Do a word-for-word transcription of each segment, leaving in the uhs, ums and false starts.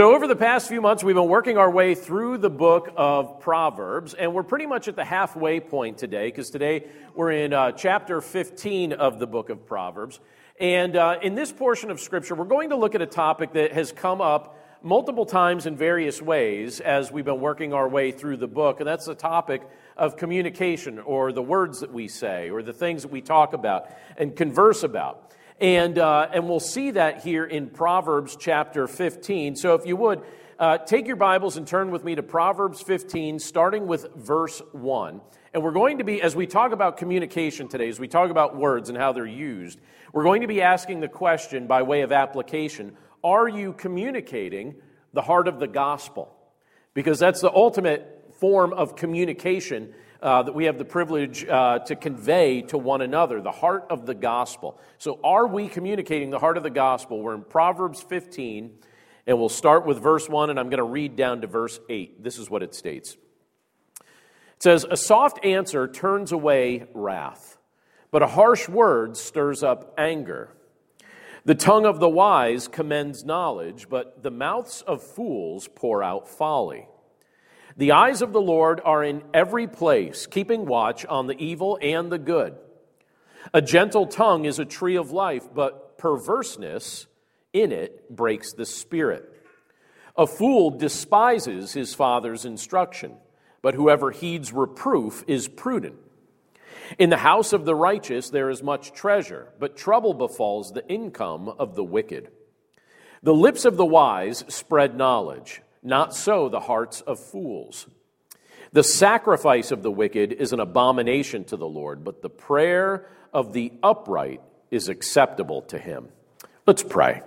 So over the past few months, we've been working our way through the book of Proverbs, and we're pretty much at the halfway point today, because today we're in uh, chapter fifteen of the book of Proverbs. And uh, in this portion of Scripture, we're going to look at a topic that has come up multiple times in various ways as we've been working our way through the book, and that's the topic of communication, or the words that we say, or the things that we talk about and converse about. And uh, and we'll see that here in Proverbs chapter fifteen. So if you would, uh, take your Bibles and turn with me to Proverbs fifteen, starting with verse one. And we're going to be, as we talk about communication today, as we talk about words and how they're used, we're going to be asking the question by way of application, are you communicating the heart of the gospel? Because that's the ultimate form of communication Uh, that we have the privilege uh, to convey to one another, the heart of the gospel. So are we communicating the heart of the gospel? We're in Proverbs fifteen, and we'll start with verse one, and I'm going to read down to verse eight. This is what it states. It says, "A soft answer turns away wrath, but a harsh word stirs up anger. The tongue of the wise commends knowledge, but the mouths of fools pour out folly. The eyes of the Lord are in every place, keeping watch on the evil and the good. A gentle tongue is a tree of life, but perverseness in it breaks the spirit. A fool despises his father's instruction, but whoever heeds reproof is prudent. In the house of the righteous there is much treasure, but trouble befalls the income of the wicked. The lips of the wise spread knowledge, not so the hearts of fools. The sacrifice of the wicked is an abomination to the Lord, but the prayer of the upright is acceptable to him." Let's pray.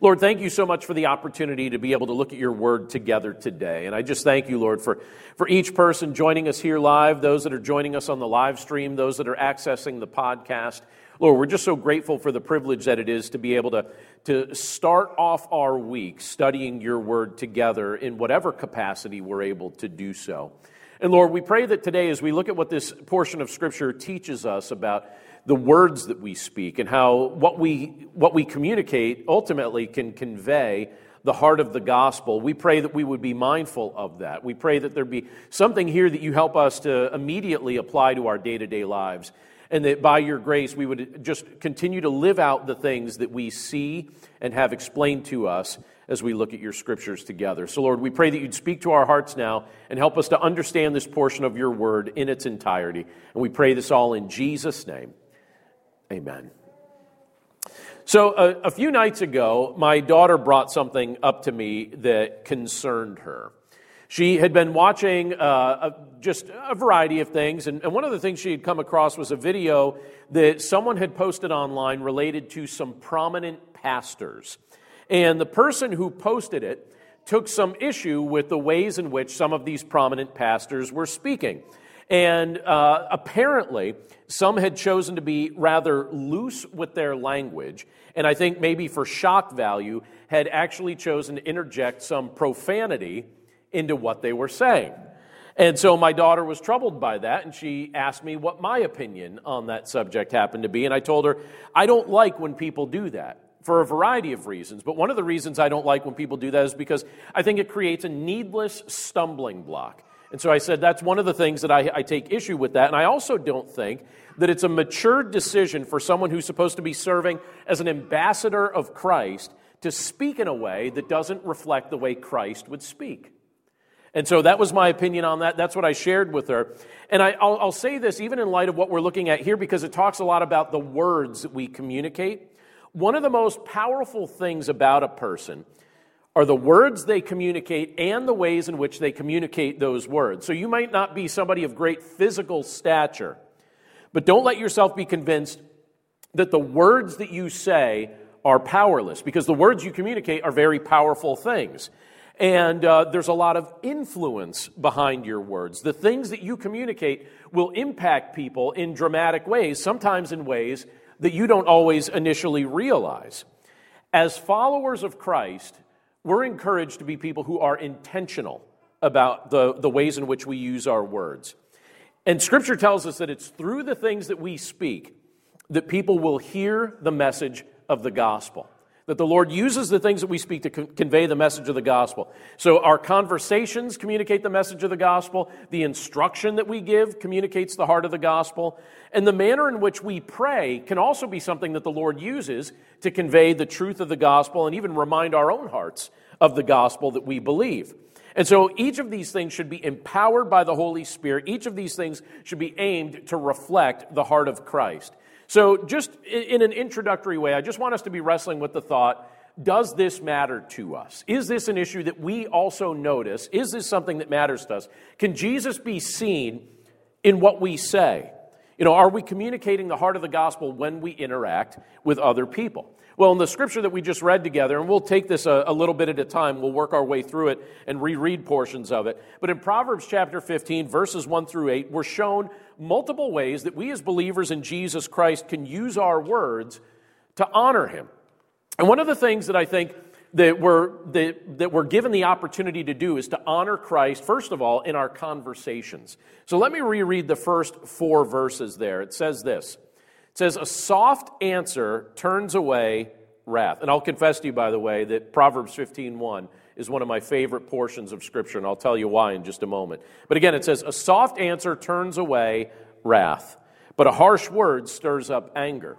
Lord, thank you so much for the opportunity to be able to look at your word together today. And I just thank you, Lord, for, for each person joining us here live, those that are joining us on the live stream, those that are accessing the podcast. Lord, we're just so grateful for the privilege that it is to be able to, to start off our week studying your word together in whatever capacity we're able to do so. And Lord, we pray that today as we look at what this portion of Scripture teaches us about the words that we speak and how what we what we communicate ultimately can convey the heart of the gospel, we pray that we would be mindful of that. We pray that there be something here that you help us to immediately apply to our day-to-day lives, and that by your grace we would just continue to live out the things that we see and have explained to us as we look at your Scriptures together. So Lord, we pray that you'd speak to our hearts now and help us to understand this portion of your word in its entirety. And we pray this all in Jesus' name. Amen. So a, a few nights ago, my daughter brought something up to me that concerned her. She had been watching uh, a, just a variety of things, and, and one of the things she had come across was a video that someone had posted online related to some prominent pastors. And the person who posted it took some issue with the ways in which some of these prominent pastors were speaking. And uh, apparently, some had chosen to be rather loose with their language, and I think maybe for shock value, had actually chosen to interject some profanity into what they were saying. And so my daughter was troubled by that, and she asked me what my opinion on that subject happened to be, and I told her, I don't like when people do that for a variety of reasons, but one of the reasons I don't like when people do that is because I think it creates a needless stumbling block. And so I said, that's one of the things that I, I take issue with that, and I also don't think that it's a mature decision for someone who's supposed to be serving as an ambassador of Christ to speak in a way that doesn't reflect the way Christ would speak. And so that was my opinion on that. That's what I shared with her. And I, I'll, I'll say this even in light of what we're looking at here, because it talks a lot about the words that we communicate. One of the most powerful things about a person are the words they communicate and the ways in which they communicate those words. So you might not be somebody of great physical stature, but don't let yourself be convinced that the words that you say are powerless, because the words you communicate are very powerful things. And uh, there's a lot of influence behind your words. The things that you communicate will impact people in dramatic ways, sometimes in ways that you don't always initially realize. As followers of Christ, we're encouraged to be people who are intentional about the, the ways in which we use our words. And Scripture tells us that it's through the things that we speak that people will hear the message of the gospel, that the Lord uses the things that we speak to co- convey the message of the gospel. So our conversations communicate the message of the gospel. The instruction that we give communicates the heart of the gospel. And the manner in which we pray can also be something that the Lord uses to convey the truth of the gospel and even remind our own hearts of the gospel that we believe. And so each of these things should be empowered by the Holy Spirit. Each of these things should be aimed to reflect the heart of Christ. So just in an introductory way, I just want us to be wrestling with the thought, does this matter to us? Is this an issue that we also notice? Is this something that matters to us? Can Jesus be seen in what we say? You know, are we communicating the heart of the gospel when we interact with other people? Well, in the scripture that we just read together, and we'll take this a, a little bit at a time, we'll work our way through it and reread portions of it. But in Proverbs chapter fifteen, verses one through eight, we're shown multiple ways that we as believers in Jesus Christ can use our words to honor him. And one of the things that I think that we're, that, that we're given the opportunity to do is to honor Christ, first of all, in our conversations. So let me reread the first four verses there. It says this. It says, a soft answer turns away wrath. And I'll confess to you, by the way, that Proverbs fifteen one is one of my favorite portions of Scripture, and I'll tell you why in just a moment. But again, it says, a soft answer turns away wrath, but a harsh word stirs up anger.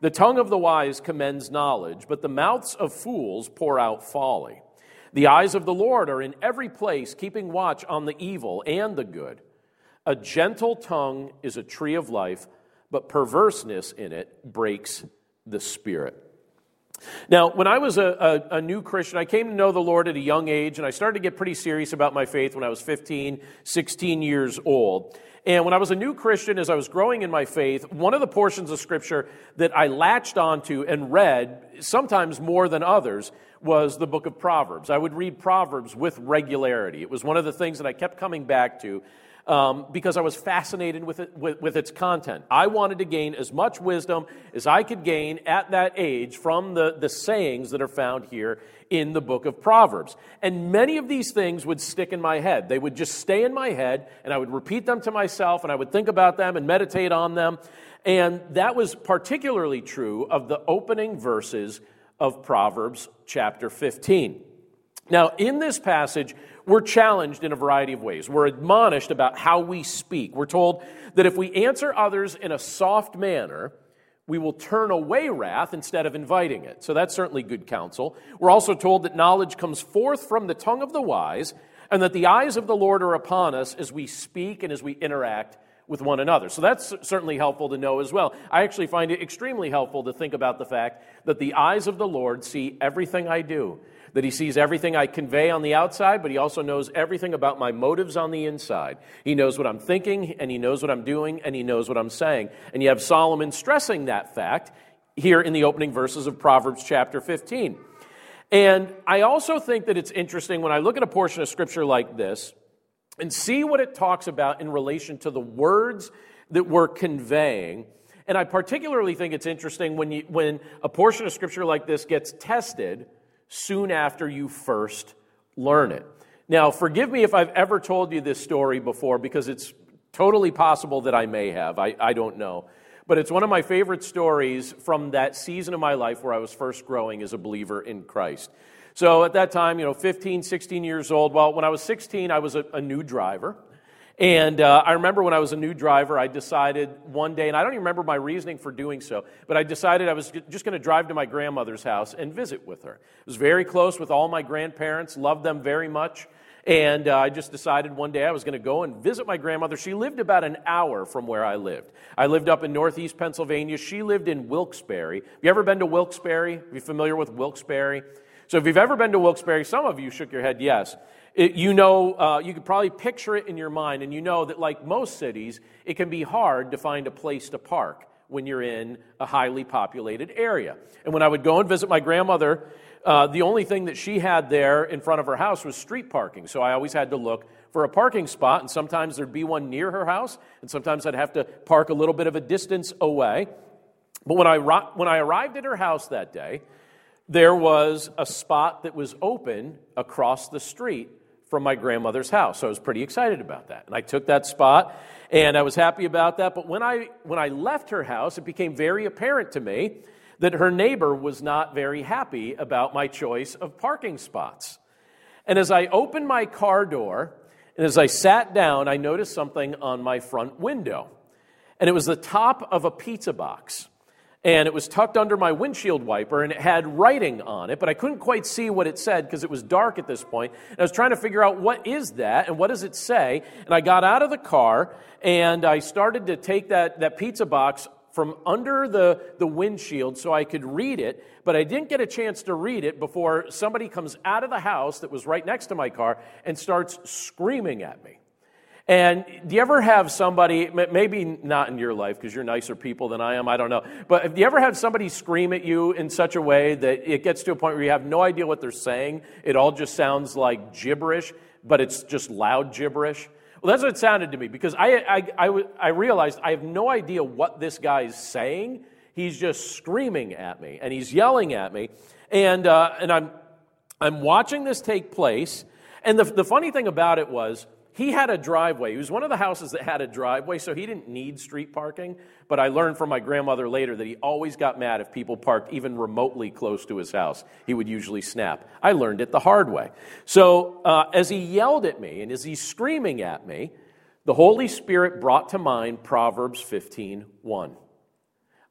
The tongue of the wise commends knowledge, but the mouths of fools pour out folly. The eyes of the Lord are in every place, keeping watch on the evil and the good. A gentle tongue is a tree of life, but perverseness in it breaks the spirit. Now, when I was a, a, a new Christian, I came to know the Lord at a young age, and I started to get pretty serious about my faith when I was fifteen, sixteen years old. And when I was a new Christian, as I was growing in my faith, one of the portions of Scripture that I latched onto and read, sometimes more than others, was the book of Proverbs. I would read Proverbs with regularity. It was one of the things that I kept coming back to. Um, because I was fascinated with, it, with, with its content. I wanted to gain as much wisdom as I could gain at that age from the, the sayings that are found here in the book of Proverbs. And many of these things would stick in my head. They would just stay in my head, and I would repeat them to myself, and I would think about them and meditate on them. And that was particularly true of the opening verses of Proverbs chapter fifteen. Now, in this passage, we're challenged in a variety of ways. We're admonished about how we speak. We're told that if we answer others in a soft manner, we will turn away wrath instead of inviting it. So that's certainly good counsel. We're also told that knowledge comes forth from the tongue of the wise, and that the eyes of the Lord are upon us as we speak and as we interact with one another. So that's certainly helpful to know as well. I actually find it extremely helpful to think about the fact that the eyes of the Lord see everything I do, that he sees everything I convey on the outside, but he also knows everything about my motives on the inside. He knows what I'm thinking, and he knows what I'm doing, and he knows what I'm saying. And you have Solomon stressing that fact here in the opening verses of Proverbs chapter fifteen. And I also think that it's interesting when I look at a portion of Scripture like this and see what it talks about in relation to the words that we're conveying. And I particularly think it's interesting when you, when a portion of Scripture like this gets tested soon after you first learn it. Now, forgive me if I've ever told you this story before, because it's totally possible that I may have. I, I don't know. But it's one of my favorite stories from that season of my life where I was first growing as a believer in Christ. So at that time, you know, fifteen, sixteen years old. Well, when I was sixteen, I was a, a new driver. And uh, I remember when I was a new driver, I decided one day, and I don't even remember my reasoning for doing so, but I decided I was just going to drive to my grandmother's house and visit with her. I was very close with all my grandparents, loved them very much, and uh, I just decided one day I was going to go and visit my grandmother. She lived about an hour from where I lived. I lived up in Northeast Pennsylvania. She lived in Wilkes-Barre. Have you ever been to Wilkes-Barre? Are you familiar with Wilkes-Barre? So if you've ever been to Wilkes-Barre, some of you shook your head yes. It, you know, uh, you could probably picture it in your mind, and you know that like most cities, it can be hard to find a place to park when you're in a highly populated area. And when I would go and visit my grandmother, uh, the only thing that she had there in front of her house was street parking, so I always had to look for a parking spot, and sometimes there'd be one near her house, and sometimes I'd have to park a little bit of a distance away. But when I ro- when I arrived at her house that day, there was a spot that was open across the street from my grandmother's house. So I was pretty excited about that. And I took that spot, and I was happy about that. But when I when I left her house, it became very apparent to me that her neighbor was not very happy about my choice of parking spots. And as I opened my car door, and as I sat down, I noticed something on my front window. And it was the top of a pizza box. And it was tucked under my windshield wiper, and it had writing on it, but I couldn't quite see what it said because it was dark at this point. And I was trying to figure out, what is that, and what does it say? And I got out of the car, and I started to take that, that pizza box from under the, the windshield so I could read it, but I didn't get a chance to read it before somebody comes out of the house that was right next to my car and starts screaming at me. And do you ever have somebody, maybe not in your life because you're nicer people than I am, I don't know, but do you ever have somebody scream at you in such a way that it gets to a point where you have no idea what they're saying? It all just sounds like gibberish, but it's just loud gibberish? Well, that's what it sounded to me, because I, I, I, I realized I have no idea what this guy is saying. He's just screaming at me, and he's yelling at me, and uh, and I'm I'm watching this take place, and the the funny thing about it was, he had a driveway. He was one of the houses that had a driveway, so he didn't need street parking. But I learned from my grandmother later that he always got mad if people parked even remotely close to his house. He would usually snap. I learned it the hard way. So uh, as he yelled at me and as he's screaming at me, the Holy Spirit brought to mind Proverbs fifteen one.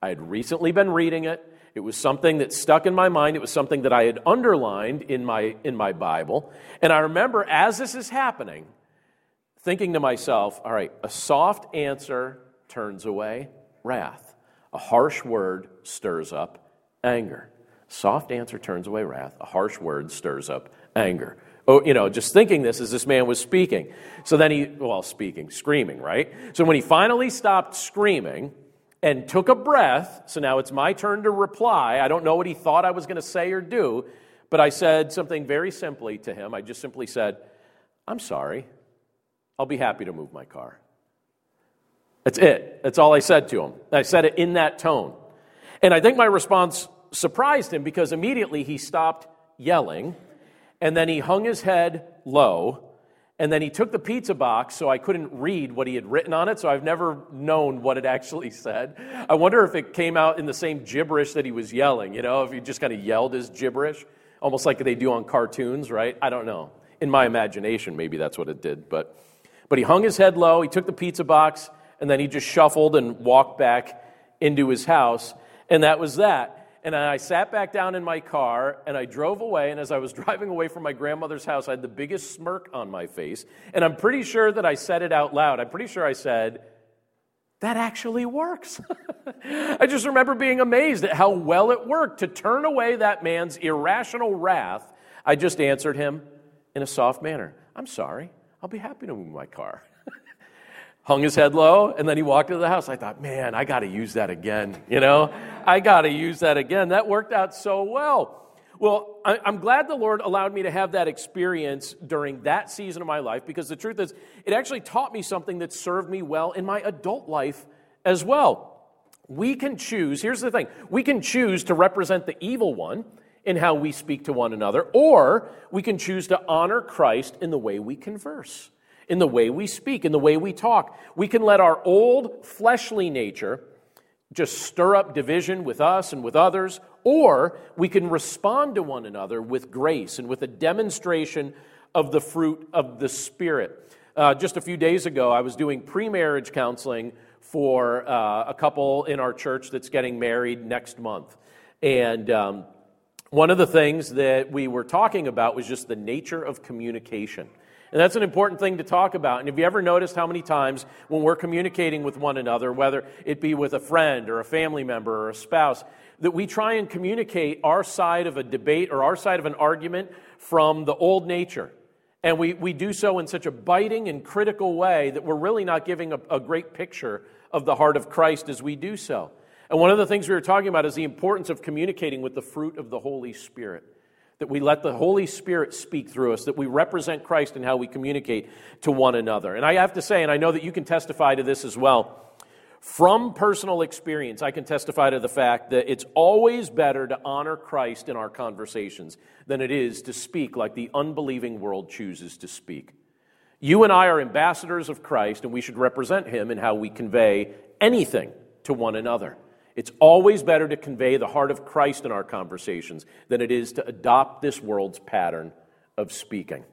I had recently been reading it. It was something that stuck in my mind. It was something that I had underlined in my in my Bible. And I remember as this is happening, thinking to myself, all right, a soft answer turns away wrath. A harsh word stirs up anger. Soft answer turns away wrath. A harsh word stirs up anger. Oh, you know, just thinking this as this man was speaking. So then he, well, speaking, screaming, right? So when he finally stopped screaming and took a breath, so now it's my turn to reply. I don't know what he thought I was going to say or do, but I said something very simply to him. I just simply said, I'm sorry. I'll be happy to move my car. That's it. That's all I said to him. I said it in that tone. And I think my response surprised him because immediately he stopped yelling, and then he hung his head low, and then he took the pizza box, so I couldn't read what he had written on it, so I've never known what it actually said. I wonder if it came out in the same gibberish that he was yelling, you know, if he just kind of yelled his gibberish, almost like they do on cartoons, right? I don't know. In my imagination, maybe that's what it did, but... But he hung his head low, he took the pizza box, and then he just shuffled and walked back into his house, and that was that. And I sat back down in my car, and I drove away, and as I was driving away from my grandmother's house, I had the biggest smirk on my face, and I'm pretty sure that I said it out loud. I'm pretty sure I said, that actually works. I just remember being amazed at how well it worked. To turn away that man's irrational wrath, I just answered him in a soft manner. I'm sorry. I'll be happy to move my car. Hung his head low, and then he walked into the house. I thought, man, I got to use that again, you know? I got to use that again. That worked out so well. Well, I, I'm glad the Lord allowed me to have that experience during that season of my life, because the truth is, it actually taught me something that served me well in my adult life as well. We can choose, here's the thing, we can choose to represent the evil one in how we speak to one another, or we can choose to honor Christ in the way we converse, in the way we speak, in the way we talk. We can let our old fleshly nature just stir up division with us and with others, or we can respond to one another with grace and with a demonstration of the fruit of the Spirit. Uh, just a few days ago, I was doing pre-marriage counseling for uh, a couple in our church that's getting married next month, and um, one of the things that we were talking about was just the nature of communication. And that's an important thing to talk about. And have you ever noticed how many times when we're communicating with one another, whether it be with a friend or a family member or a spouse, that we try and communicate our side of a debate or our side of an argument from the old nature? And we, we do so in such a biting and critical way that we're really not giving a, a great picture of the heart of Christ as we do so. And one of the things we were talking about is the importance of communicating with the fruit of the Holy Spirit, that we let the Holy Spirit speak through us, that we represent Christ in how we communicate to one another. And I have to say, and I know that you can testify to this as well, from personal experience, I can testify to the fact that it's always better to honor Christ in our conversations than it is to speak like the unbelieving world chooses to speak. You and I are ambassadors of Christ, and we should represent Him in how we convey anything to one another. It's always better to convey the heart of Christ in our conversations than it is to adopt this world's pattern of speaking.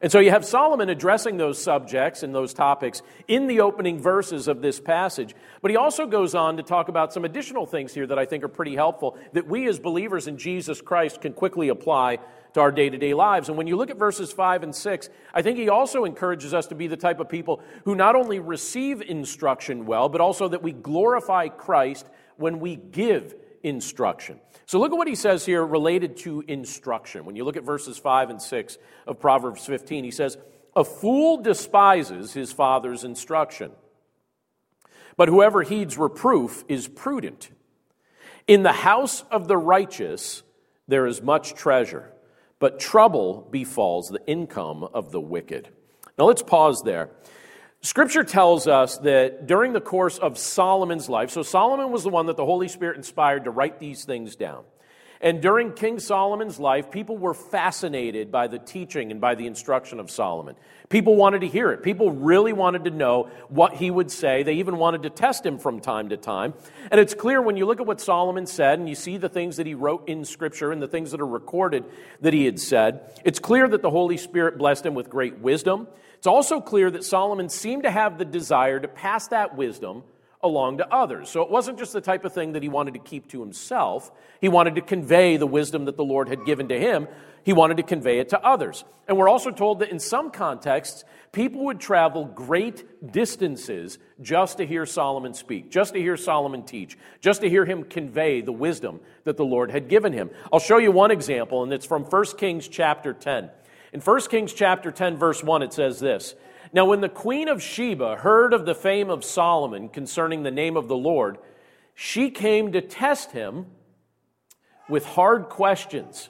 And so you have Solomon addressing those subjects and those topics in the opening verses of this passage, but he also goes on to talk about some additional things here that I think are pretty helpful that we as believers in Jesus Christ can quickly apply to our day-to-day lives. And when you look at verses five and six, I think he also encourages us to be the type of people who not only receive instruction well, but also that we glorify Christ when we give instruction. So look at what he says here related to instruction. When you look at verses five and six of Proverbs fifteen, he says, "A fool despises his father's instruction, but whoever heeds reproof is prudent. In the house of the righteous there is much treasure, but trouble befalls the income of the wicked." Now let's pause there. Scripture tells us that during the course of Solomon's life, so Solomon was the one that the Holy Spirit inspired to write these things down. And during King Solomon's life, people were fascinated by the teaching and by the instruction of Solomon. People wanted to hear it. People really wanted to know what he would say. They even wanted to test him from time to time. And it's clear when you look at what Solomon said and you see the things that he wrote in Scripture and the things that are recorded that he had said, it's clear that the Holy Spirit blessed him with great wisdom. It's also clear that Solomon seemed to have the desire to pass that wisdom along to others. So it wasn't just the type of thing that he wanted to keep to himself. He wanted to convey the wisdom that the Lord had given to him. He wanted to convey it to others. And we're also told that in some contexts, people would travel great distances just to hear Solomon speak, just to hear Solomon teach, just to hear him convey the wisdom that the Lord had given him. I'll show you one example, and it's from First Kings chapter ten. In First Kings chapter ten, verse one, it says this, "Now when the queen of Sheba heard of the fame of Solomon concerning the name of the Lord, she came to test him with hard questions."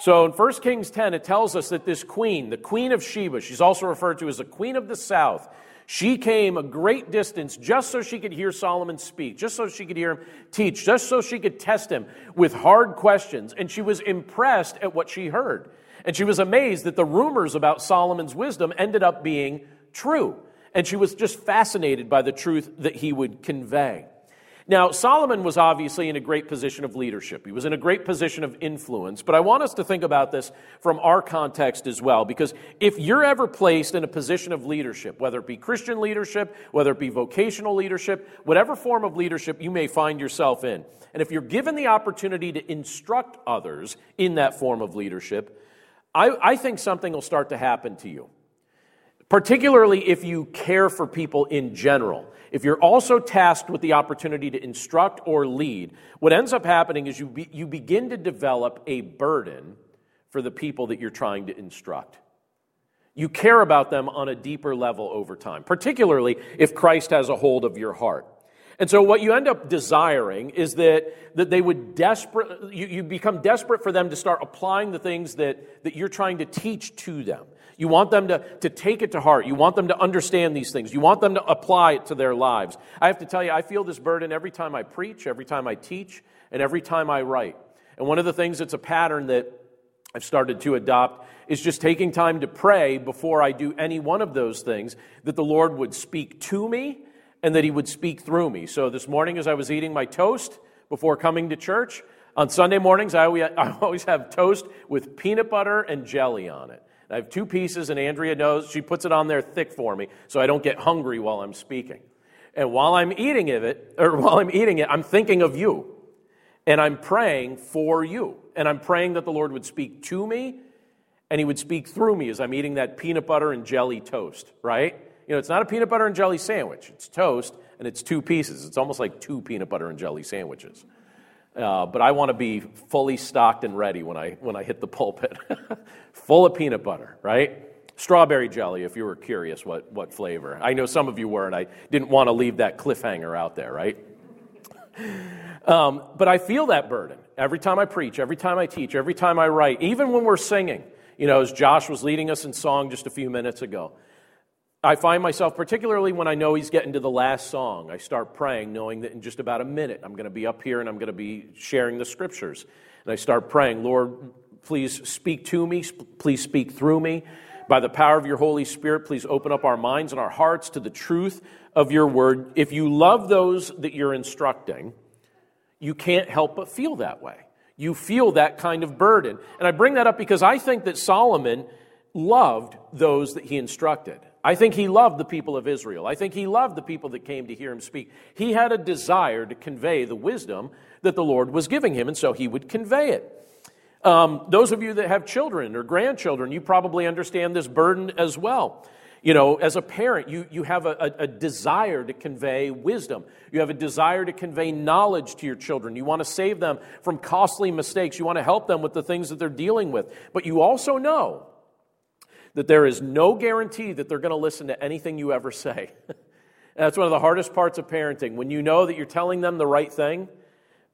So in First Kings ten, it tells us that this queen, the queen of Sheba, she's also referred to as the queen of the south, she came a great distance just so she could hear Solomon speak, just so she could hear him teach, just so she could test him with hard questions. And she was impressed at what she heard. And she was amazed that the rumors about Solomon's wisdom ended up being true. And she was just fascinated by the truth that he would convey. Now, Solomon was obviously in a great position of leadership. He was in a great position of influence. But I want us to think about this from our context as well, because if you're ever placed in a position of leadership, whether it be Christian leadership, whether it be vocational leadership, whatever form of leadership you may find yourself in, and if you're given the opportunity to instruct others in that form of leadership, I, I think something will start to happen to you, particularly if you care for people in general. If you're also tasked with the opportunity to instruct or lead, what ends up happening is you be, you begin to develop a burden for the people that you're trying to instruct. You care about them on a deeper level over time, particularly if Christ has a hold of your heart. And so what you end up desiring is that, that they would desperate, you, you become desperate for them to start applying the things that, that you're trying to teach to them. You want them to, to take it to heart. You want them to understand these things. You want them to apply it to their lives. I have to tell you, I feel this burden every time I preach, every time I teach, and every time I write. And one of the things that's a pattern that I've started to adopt is just taking time to pray before I do any one of those things, that the Lord would speak to me and that he would speak through me. So this morning as I was eating my toast before coming to church, on Sunday mornings I always have toast with peanut butter and jelly on it. I have two pieces, and Andrea knows she puts it on there thick for me so I don't get hungry while I'm speaking. And while I'm eating it, or while I'm eating it, I'm thinking of you, and I'm praying for you, and I'm praying that the Lord would speak to me, and he would speak through me as I'm eating that peanut butter and jelly toast, right? You know, it's not a peanut butter and jelly sandwich. It's toast, and it's two pieces. It's almost like two peanut butter and jelly sandwiches. Uh, but I want to be fully stocked and ready when I when I hit the pulpit. Full of peanut butter, right? Strawberry jelly, if you were curious what, what flavor. I know some of you were, and I didn't want to leave that cliffhanger out there, right? um, but I feel that burden every time I preach, every time I teach, every time I write, even when we're singing. You know, as Josh was leading us in song just a few minutes ago, I find myself, particularly when I know he's getting to the last song, I start praying knowing that in just about a minute I'm going to be up here and I'm going to be sharing the Scriptures. And I start praying, "Lord, please speak to me, please speak through me. By the power of your Holy Spirit, please open up our minds and our hearts to the truth of your word." If you love those that you're instructing, you can't help but feel that way. You feel that kind of burden. And I bring that up because I think that Solomon loved those that he instructed. I think he loved the people of Israel. I think he loved the people that came to hear him speak. He had a desire to convey the wisdom that the Lord was giving him, and so he would convey it. Um, those of you that have children or grandchildren, you probably understand this burden as well. You know, as a parent, you, you have a, a desire to convey wisdom. You have a desire to convey knowledge to your children. You want to save them from costly mistakes. You want to help them with the things that they're dealing with. But you also know that there is no guarantee that they're going to listen to anything you ever say. That's one of the hardest parts of parenting, when you know that you're telling them the right thing,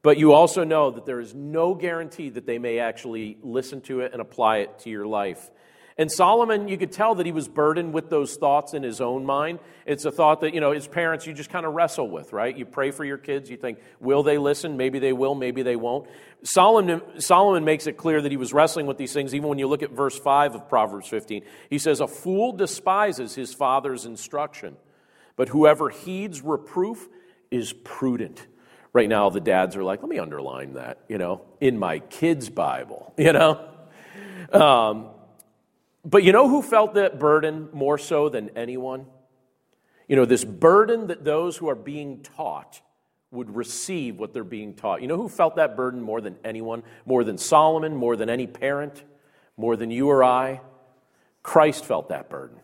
but you also know that there is no guarantee that they may actually listen to it and apply it to your life. And Solomon, you could tell that he was burdened with those thoughts in his own mind. It's a thought that, you know, as parents, you just kind of wrestle with, right? You pray for your kids. You think, will they listen? Maybe they will. Maybe they won't. Solomon, Solomon makes it clear that he was wrestling with these things, even when you look at verse five of Proverbs fifteen. He says, "A fool despises his father's instruction, but whoever heeds reproof is prudent." Right now, the dads are like, let me underline that, you know, in my kids' Bible, you know? Um... But you know who felt that burden more so than anyone? You know, this burden that those who are being taught would receive what they're being taught. You know who felt that burden more than anyone? More than Solomon, more than any parent, more than you or I? Christ felt that burden.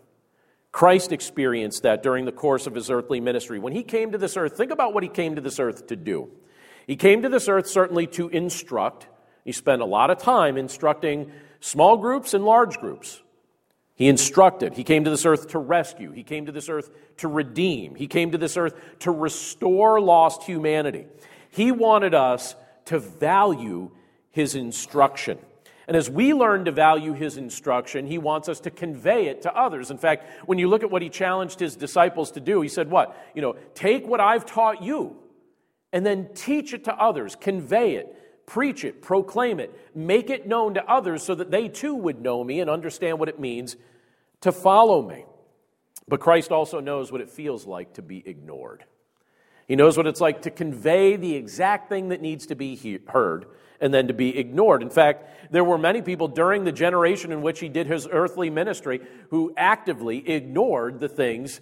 Christ experienced that during the course of his earthly ministry. When he came to this earth, think about what he came to this earth to do. He came to this earth certainly to instruct. He spent a lot of time instructing small groups and large groups. He instructed. He came to this earth to rescue. He came to this earth to redeem. He came to this earth to restore lost humanity. He wanted us to value his instruction. And as we learn to value his instruction, he wants us to convey it to others. In fact, when you look at what he challenged his disciples to do, he said what? You know, take what I've taught you and then teach it to others, convey it. Preach it, proclaim it, make it known to others so that they too would know me and understand what it means to follow me. But Christ also knows what it feels like to be ignored. He knows what it's like to convey the exact thing that needs to be heard and then to be ignored. In fact, there were many people during the generation in which he did his earthly ministry who actively ignored the things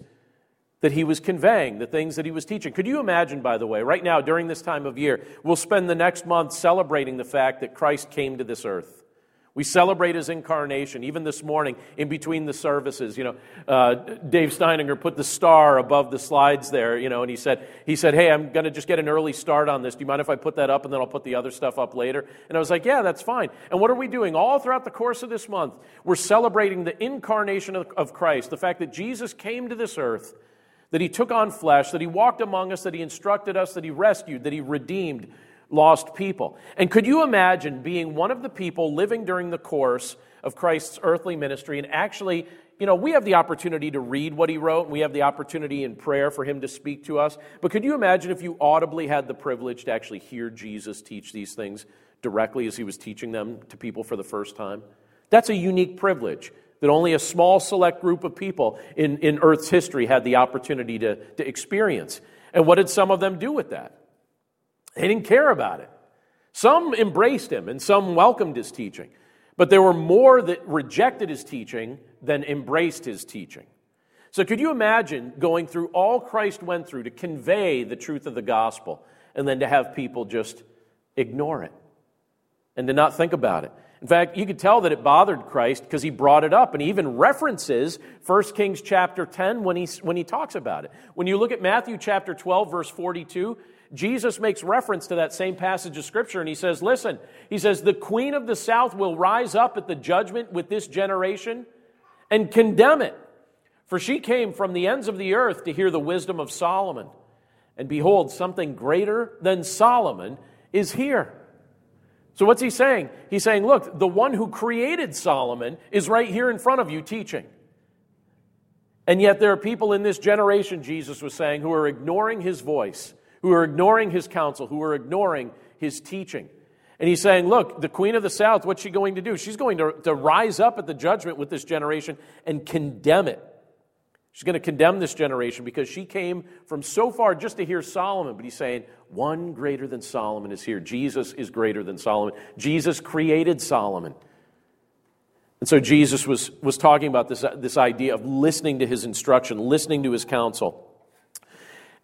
that he was conveying, the things that he was teaching. Could you imagine, by the way, right now, during this time of year, we'll spend the next month celebrating the fact that Christ came to this earth. We celebrate his incarnation. Even this morning, in between the services, you know, uh, Dave Steininger put the star above the slides there, you know, and he said, he said, hey, I'm going to just get an early start on this. Do you mind if I put that up and then I'll put the other stuff up later? And I was like, yeah, that's fine. And what are we doing? All throughout the course of this month, we're celebrating the incarnation of, of Christ, the fact that Jesus came to this earth, that he took on flesh, that he walked among us, that he instructed us, that he rescued, that he redeemed lost people. And could you imagine being one of the people living during the course of Christ's earthly ministry and actually, you know, we have the opportunity to read what he wrote, and we have the opportunity in prayer for him to speak to us, but could you imagine if you audibly had the privilege to actually hear Jesus teach these things directly as he was teaching them to people for the first time? That's a unique privilege that only a small select group of people in, in Earth's history had the opportunity to, to experience. And what did some of them do with that? They didn't care about it. Some embraced him and some welcomed his teaching. But there were more that rejected his teaching than embraced his teaching. So could you imagine going through all Christ went through to convey the truth of the gospel and then to have people just ignore it and to not think about it? In fact, you could tell that it bothered Christ because he brought it up, and he even references First Kings chapter ten when he, when he talks about it. When you look at Matthew chapter twelve, verse forty-two, Jesus makes reference to that same passage of Scripture, and he says, listen, he says, the queen of the south will rise up at the judgment with this generation and condemn it, for she came from the ends of the earth to hear the wisdom of Solomon. And behold, something greater than Solomon is here. So what's he saying? He's saying, look, the one who created Solomon is right here in front of you teaching. And yet there are people in this generation, Jesus was saying, who are ignoring his voice, who are ignoring his counsel, who are ignoring his teaching. And he's saying, look, the queen of the south, what's she going to do? She's going to, to rise up at the judgment with this generation and condemn it. She's going to condemn this generation because she came from so far just to hear Solomon. But he's saying, one greater than Solomon is here. Jesus is greater than Solomon. Jesus created Solomon. And so Jesus was, was talking about this, this idea of listening to his instruction, listening to his counsel.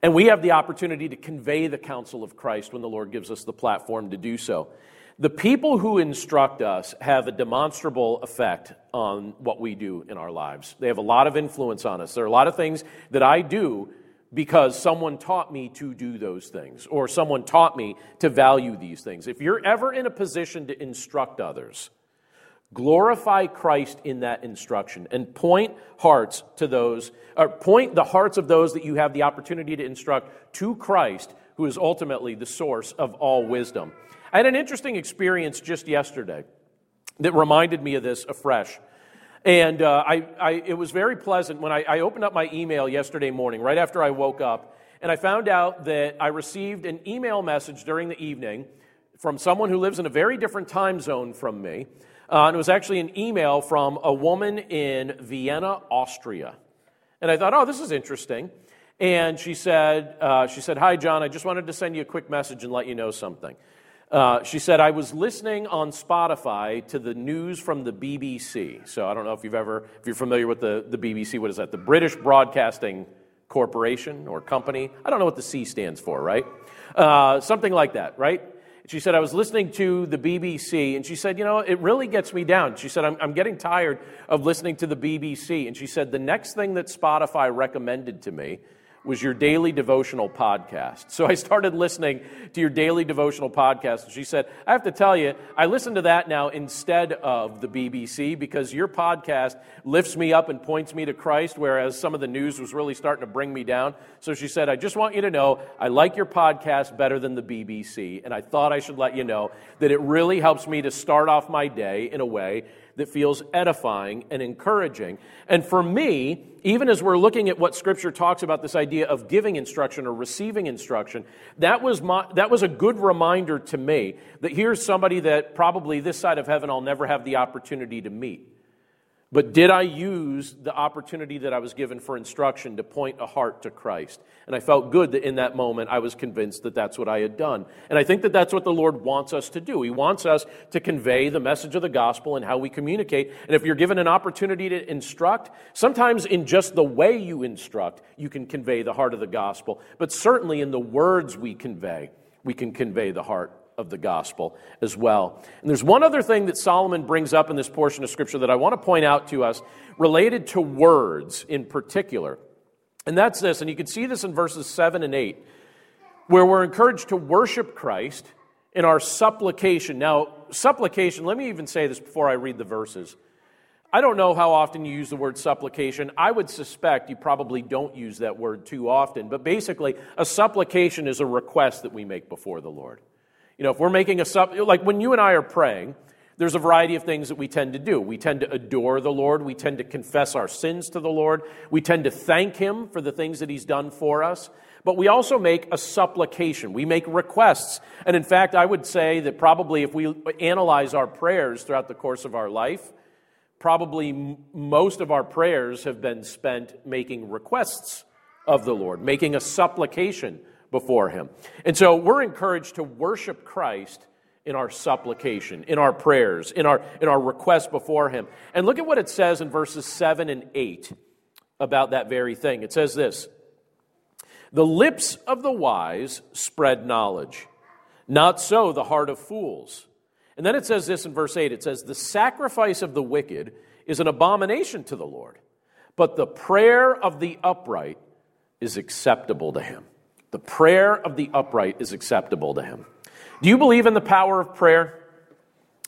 And we have the opportunity to convey the counsel of Christ when the Lord gives us the platform to do so. The people who instruct us have a demonstrable effect on what we do in our lives. They have a lot of influence on us. There are a lot of things that I do because someone taught me to do those things, or someone taught me to value these things. If you're ever in a position to instruct others, glorify Christ in that instruction and point hearts to those, or point the hearts of those that you have the opportunity to instruct to Christ, who is ultimately the source of all wisdom. I had an interesting experience just yesterday that reminded me of this afresh. And uh, I, I, it was very pleasant when I, I opened up my email yesterday morning, right after I woke up, and I found out that I received an email message during the evening from someone who lives in a very different time zone from me. Uh, and it was actually an email from a woman in Vienna, Austria. And I thought, oh, this is interesting. And she said, uh, she said, "Hi, John, I just wanted to send you a quick message and let you know something." Uh, she said, "I was listening on Spotify to the news from the B B C." So I don't know if you've ever, if you're familiar with the, the B B C, what is that? The British Broadcasting Corporation or Company. I don't know what the C stands for, right? Uh, something like that, right? She said, "I was listening to the B B C," and she said, "You know, it really gets me down." She said, I'm, I'm getting tired of listening to the B B C. And she said, "The next thing that Spotify recommended to me was your daily devotional podcast. So I started listening to your daily devotional podcast." And she said, "I have to tell you, I listen to that now instead of the B B C because your podcast lifts me up and points me to Christ, whereas some of the news was really starting to bring me down." So she said, "I just want you to know I like your podcast better than the B B C, and I thought I should let you know that it really helps me to start off my day in a way that feels edifying and encouraging." And for me, even as we're looking at what Scripture talks about, this idea of giving instruction or receiving instruction, that was my, that was a good reminder to me that here's somebody that probably this side of heaven I'll never have the opportunity to meet. But did I use the opportunity that I was given for instruction to point a heart to Christ? And I felt good that in that moment I was convinced that that's what I had done. And I think that that's what the Lord wants us to do. He wants us to convey the message of the gospel and how we communicate. And if you're given an opportunity to instruct, sometimes in just the way you instruct, you can convey the heart of the gospel. But certainly in the words we convey, we can convey the heart of the gospel as well. And there's one other thing that Solomon brings up in this portion of Scripture that I want to point out to us related to words in particular. And that's this, and you can see this in verses seven and eight, where we're encouraged to worship Christ in our supplication. Now, supplication, let me even say this before I read the verses. I don't know how often you use the word supplication. I would suspect you probably don't use that word too often, but basically a supplication is a request that we make before the Lord. You know, if we're making a sup, like when you and I are praying, there's a variety of things that we tend to do. We tend to adore the Lord. We tend to confess our sins to the Lord. We tend to thank Him for the things that He's done for us. But we also make a supplication. We make requests. And in fact, I would say that probably if we analyze our prayers throughout the course of our life, probably m- most of our prayers have been spent making requests of the Lord, making a supplication before Him. And so we're encouraged to worship Christ in our supplication, in our prayers, in our in our request before Him. And look at what it says in verses seven and eight about that very thing. It says this, "The lips of the wise spread knowledge, not so the heart of fools." And then it says this in verse eight, it says, "The sacrifice of the wicked is an abomination to the Lord, but the prayer of the upright is acceptable to Him." The prayer of the upright is acceptable to Him. Do you believe in the power of prayer?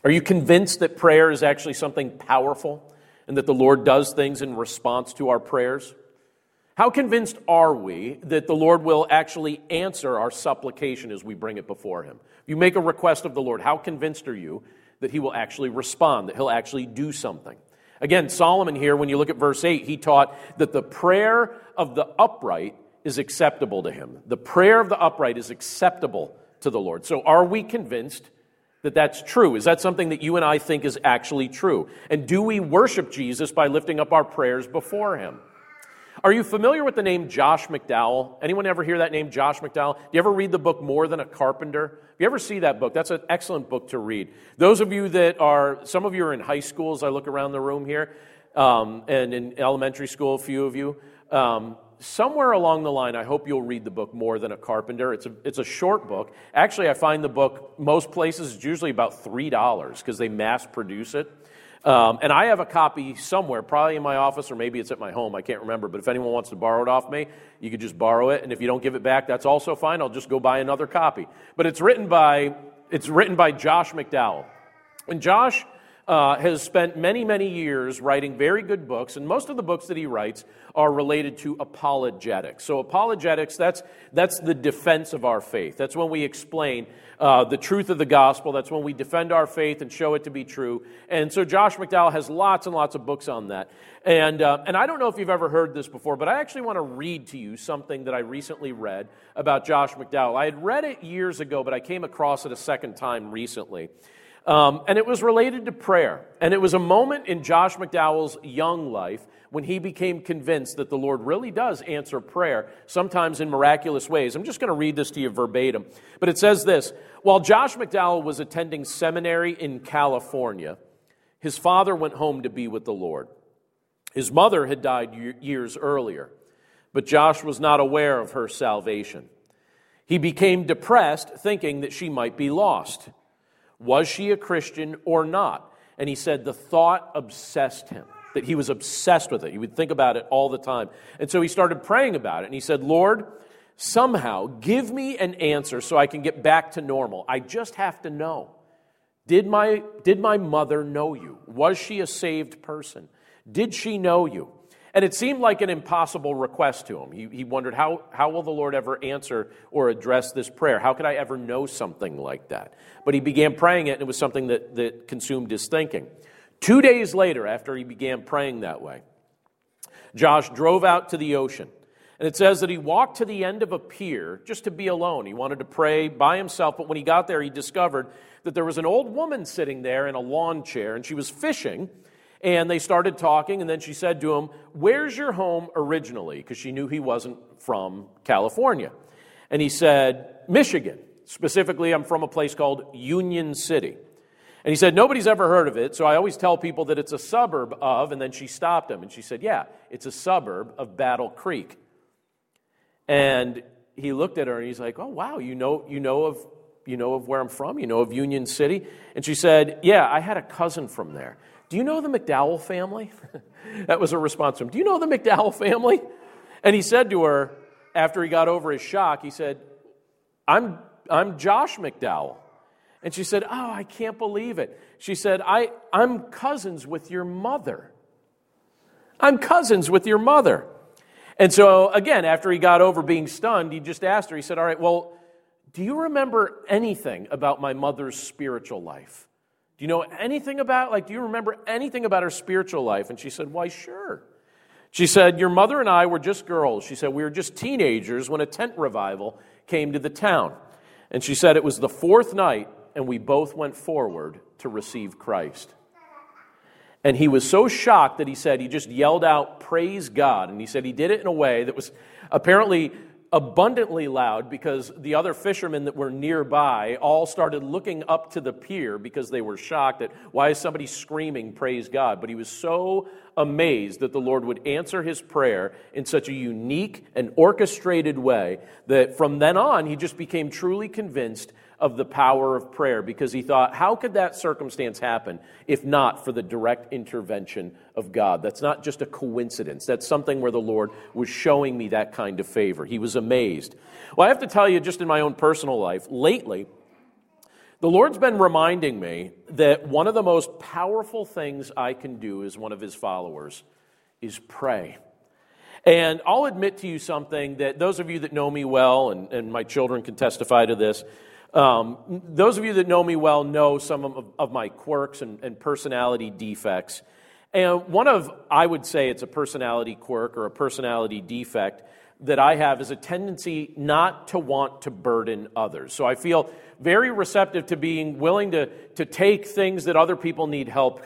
Are you convinced that prayer is actually something powerful and that the Lord does things in response to our prayers? How convinced are we that the Lord will actually answer our supplication as we bring it before Him? You make a request of the Lord, how convinced are you that He will actually respond, that He'll actually do something? Again, Solomon here, when you look at verse eight, he taught that the prayer of the upright is acceptable to Him. The prayer of the upright is acceptable to the Lord. So are we convinced that that's true? Is that something that you and I think is actually true? And do we worship Jesus by lifting up our prayers before Him? Are you familiar with the name Josh McDowell? Anyone ever hear that name, Josh McDowell? Do you ever read the book More Than a Carpenter? If you ever see that book, that's an excellent book to read. Those of you that are, some of you are in high schools, I look around the room here, um, and in elementary school, a few of you. Um, somewhere along the line, I hope you'll read the book More Than a Carpenter. It's a, it's a short book. Actually, I find the book, most places, it's usually about three dollars because they mass produce it. Um, and I have a copy somewhere, probably in my office, or maybe it's at my home. I can't remember. But if anyone wants to borrow it off me, you could just borrow it. And if you don't give it back, that's also fine. I'll just go buy another copy. But it's written by it's written by Josh McDowell. And Josh uh, has spent many, many years writing very good books. And most of the books that he writes are related to apologetics. So apologetics, that's, that's the defense of our faith. That's when we explain uh, the truth of the gospel. That's when we defend our faith and show it to be true. And so Josh McDowell has lots and lots of books on that. And, uh, and I don't know if you've ever heard this before, but I actually want to read to you something that I recently read about Josh McDowell. I had read it years ago, but I came across it a second time recently. Um, and it was related to prayer. And it was a moment in Josh McDowell's young life when he became convinced that the Lord really does answer prayer, sometimes in miraculous ways. I'm just going to read this to you verbatim. But it says this: while Josh McDowell was attending seminary in California, his father went home to be with the Lord. His mother had died years earlier, but Josh was not aware of her salvation. He became depressed, thinking that she might be lost. Was she a Christian or not? And he said the thought obsessed him, that he was obsessed with it. He would think about it all the time. And so he started praying about it. And he said, Lord, somehow give me an answer so I can get back to normal. I just have to know. Did my, did my mother know you? Was she a saved person? Did she know you? And it seemed like an impossible request to him. He, he wondered, how, how will the Lord ever answer or address this prayer? How could I ever know something like that? But he began praying it, and it was something that, that consumed his thinking. Two days later, after he began praying that way, Josh drove out to the ocean. And it says that he walked to the end of a pier just to be alone. He wanted to pray by himself, but when he got there, he discovered that there was an old woman sitting there in a lawn chair, and she was fishing. And they started talking, and then she said to him, where's your home originally? Because she knew he wasn't from California. And he said, Michigan. Specifically, I'm from a place called Union City. And he said, nobody's ever heard of it, so I always tell people that it's a suburb of, and then she stopped him, and she said, yeah, it's a suburb of Battle Creek. And he looked at her, and he's like, oh, wow, you know, you know of... you know of where I'm from, you know of Union City. And she said, yeah, I had a cousin from there. Do you know the McDowell family? That was a response to him. Do you know the McDowell family? And he said to her, after he got over his shock, he said, I'm I'm Josh McDowell. And she said, oh, I can't believe it. She said, I, I'm cousins with your mother. I'm cousins with your mother. And so, again, after he got over being stunned, he just asked her, he said, all right, well, do you remember anything about my mother's spiritual life? Do you know anything about, like, do you remember anything about her spiritual life? And she said, why, sure. She said, your mother and I were just girls. She said, we were just teenagers when a tent revival came to the town. And she said, it was the fourth night, and we both went forward to receive Christ. And he was so shocked that he said, he just yelled out, praise God. And he said he did it in a way that was apparently abundantly loud, because the other fishermen that were nearby all started looking up to the pier because they were shocked at why is somebody screaming, praise God. But he was so amazed that the Lord would answer his prayer in such a unique and orchestrated way that from then on he just became truly convinced of the power of prayer, because he thought, how could that circumstance happen if not for the direct intervention of God? That's not just a coincidence. That's something where the Lord was showing me that kind of favor. He was amazed. Well, I have to tell you, just in my own personal life, lately, the Lord's been reminding me that one of the most powerful things I can do as one of his followers is pray. And I'll admit to you something that those of you that know me well, and, and my children can testify to this, Um, those of you that know me well know some of, of my quirks and, and personality defects. And one of, I would say it's a personality quirk or a personality defect that I have, is a tendency not to want to burden others. So I feel very receptive to being willing to, to take things that other people need help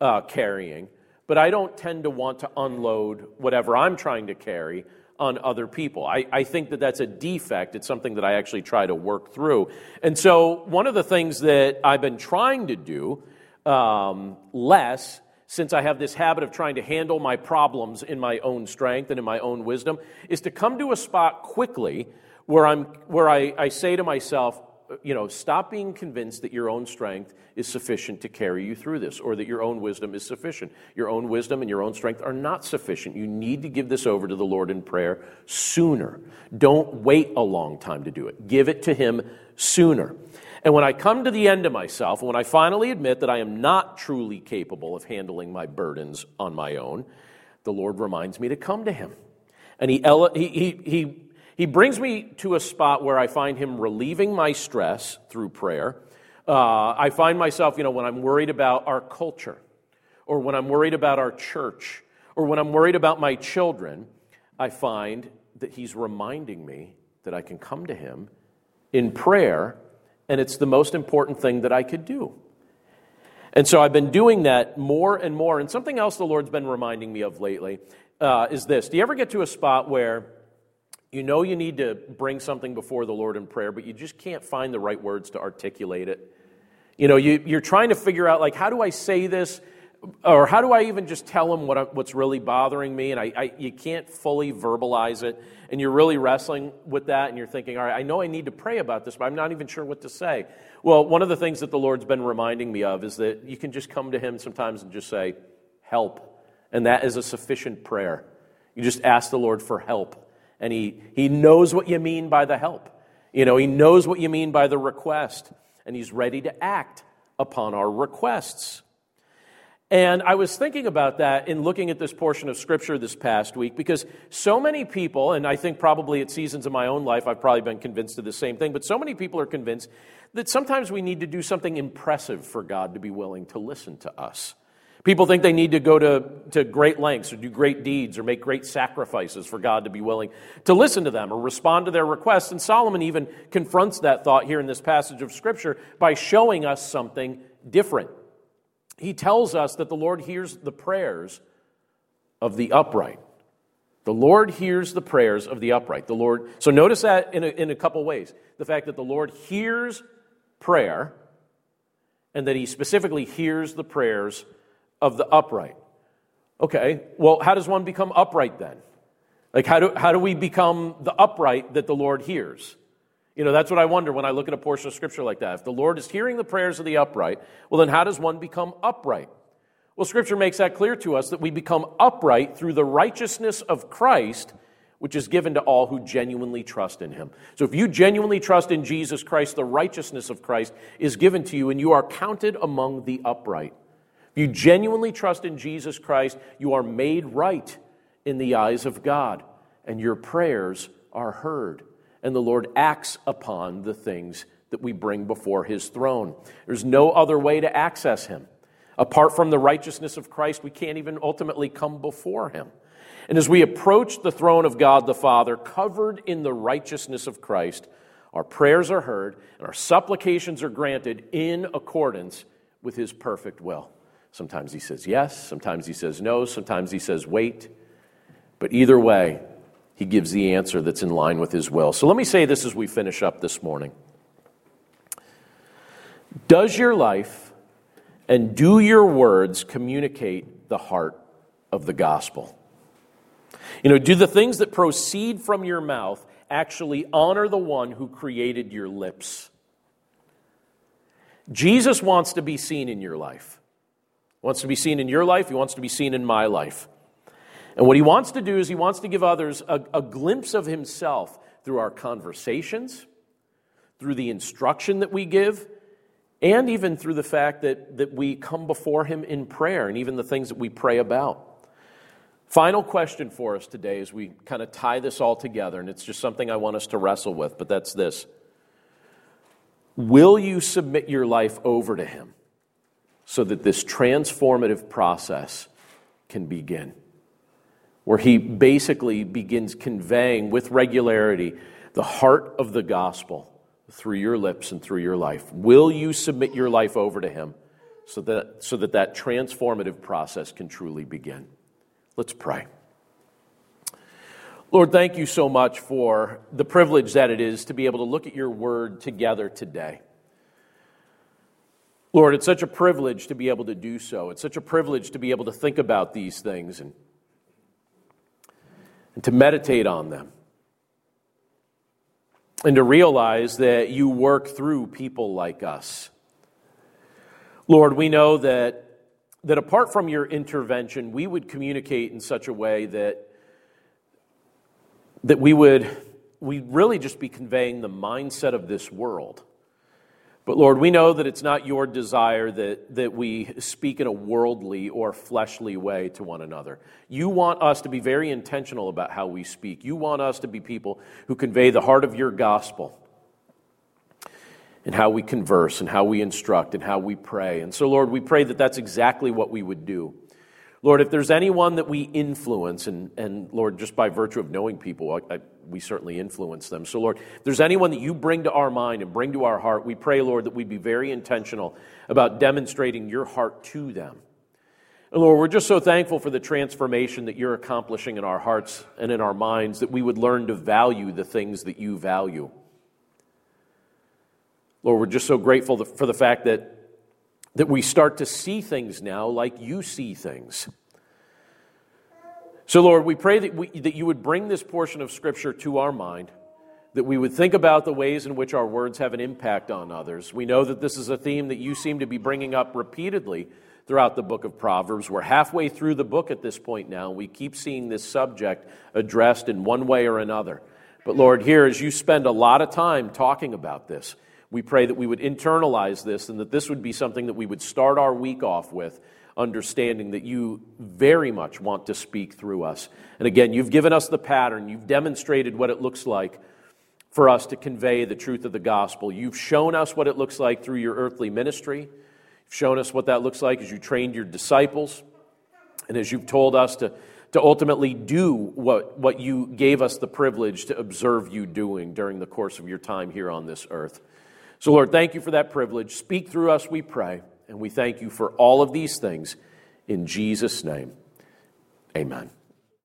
uh, carrying, but I don't tend to want to unload whatever I'm trying to carry on other people. I, I think that that's a defect. It's something that I actually try to work through. And so one of the things that I've been trying to do um, less, since I have this habit of trying to handle my problems in my own strength and in my own wisdom, is to come to a spot quickly where I'm, where I, I say to myself, you know, stop being convinced that your own strength is sufficient to carry you through this, or that your own wisdom is sufficient. Your own wisdom and your own strength are not sufficient. You need to give this over to the Lord in prayer sooner. Don't wait a long time to do it. Give it to Him sooner. And when I come to the end of myself, when I finally admit that I am not truly capable of handling my burdens on my own, the Lord reminds me to come to Him. And He ele- he, he, he He brings me to a spot where I find Him relieving my stress through prayer. Uh, I find myself, you know, when I'm worried about our culture, or when I'm worried about our church, or when I'm worried about my children, I find that He's reminding me that I can come to Him in prayer, and it's the most important thing that I could do. And so I've been doing that more and more. And something else the Lord's been reminding me of lately uh, is this. Do you ever get to a spot where you know you need to bring something before the Lord in prayer, but you just can't find the right words to articulate it? You know, you, you're trying to figure out, like, how do I say this? Or how do I even just tell Him what I, what's really bothering me? And I, I, you can't fully verbalize it. And you're really wrestling with that, and you're thinking, all right, I know I need to pray about this, but I'm not even sure what to say. Well, one of the things that the Lord's been reminding me of is that you can just come to Him sometimes and just say, help. And that is a sufficient prayer. You just ask the Lord for help. And he, he knows what you mean by the help. You know, He knows what you mean by the request. And He's ready to act upon our requests. And I was thinking about that in looking at this portion of Scripture this past week, because so many people, and I think probably at seasons of my own life, I've probably been convinced of the same thing, but so many people are convinced that sometimes we need to do something impressive for God to be willing to listen to us. People think they need to go to, to great lengths or do great deeds or make great sacrifices for God to be willing to listen to them or respond to their requests. And Solomon even confronts that thought here in this passage of Scripture by showing us something different. He tells us that the Lord hears the prayers of the upright. The Lord hears the prayers of the upright. The Lord. So notice that in a, in a couple ways. The fact that the Lord hears prayer, and that He specifically hears the prayers of the upright. Okay, well, how does one become upright then? Like, how do how do we become the upright that the Lord hears? You know, that's what I wonder when I look at a portion of Scripture like that. If the Lord is hearing the prayers of the upright, well, then how does one become upright? Well, Scripture makes that clear to us that we become upright through the righteousness of Christ, which is given to all who genuinely trust in Him. So if you genuinely trust in Jesus Christ, the righteousness of Christ is given to you, and you are counted among the upright. If you genuinely trust in Jesus Christ, you are made right in the eyes of God, and your prayers are heard, and the Lord acts upon the things that we bring before His throne. There's no other way to access Him. Apart from the righteousness of Christ, we can't even ultimately come before Him. And as we approach the throne of God the Father, covered in the righteousness of Christ, our prayers are heard, and our supplications are granted in accordance with His perfect will. Sometimes He says yes, sometimes He says no, sometimes He says wait. But either way, He gives the answer that's in line with His will. So let me say this as we finish up this morning. Does your life and do your words communicate the heart of the gospel? You know, do the things that proceed from your mouth actually honor the one who created your lips? Jesus wants to be seen in your life. He wants to be seen in your life. He wants to be seen in my life. And what He wants to do is He wants to give others a, a glimpse of Himself through our conversations, through the instruction that we give, and even through the fact that, that we come before Him in prayer, and even the things that we pray about. Final question for us today as we kind of tie this all together, and it's just something I want us to wrestle with, but that's this. Will you submit your life over to Him, so that this transformative process can begin, where He basically begins conveying with regularity the heart of the gospel through your lips and through your life? Will you submit your life over to Him so that so that, that transformative process can truly begin. Let's pray. Lord, thank you so much for the privilege that it is to be able to look at your word together today. Lord, it's such a privilege to be able to do so. It's such a privilege to be able to think about these things and, and to meditate on them. And to realize that you work through people like us. Lord, we know that, that apart from your intervention, we would communicate in such a way that that we would we really just be conveying the mindset of this world. But Lord, we know that it's not your desire that, that we speak in a worldly or fleshly way to one another. You want us to be very intentional about how we speak. You want us to be people who convey the heart of your gospel in how we converse and how we instruct and how we pray. And so, Lord, we pray that that's exactly what we would do. Lord, if there's anyone that we influence, and, and Lord, just by virtue of knowing people, I, I, we certainly influence them. So, Lord, if there's anyone that you bring to our mind and bring to our heart, we pray, Lord, that we'd be very intentional about demonstrating your heart to them. And Lord, we're just so thankful for the transformation that you're accomplishing in our hearts and in our minds, that we would learn to value the things that you value. Lord, we're just so grateful for the fact that that we start to see things now like you see things. So, Lord, we pray that, we, that you would bring this portion of Scripture to our mind, that we would think about the ways in which our words have an impact on others. We know that this is a theme that you seem to be bringing up repeatedly throughout the book of Proverbs. We're halfway through the book at this point now. We keep seeing this subject addressed in one way or another. But, Lord, here, as you spend a lot of time talking about this, we pray that we would internalize this and that this would be something that we would start our week off with, understanding that you very much want to speak through us. And again, you've given us the pattern. You've demonstrated what it looks like for us to convey the truth of the gospel. You've shown us what it looks like through your earthly ministry. You've shown us what that looks like as you trained your disciples and as you've told us to, to ultimately do what, what you gave us the privilege to observe you doing during the course of your time here on this earth. So, Lord, thank you for that privilege. Speak through us, we pray, and we thank you for all of these things. In Jesus' name, amen.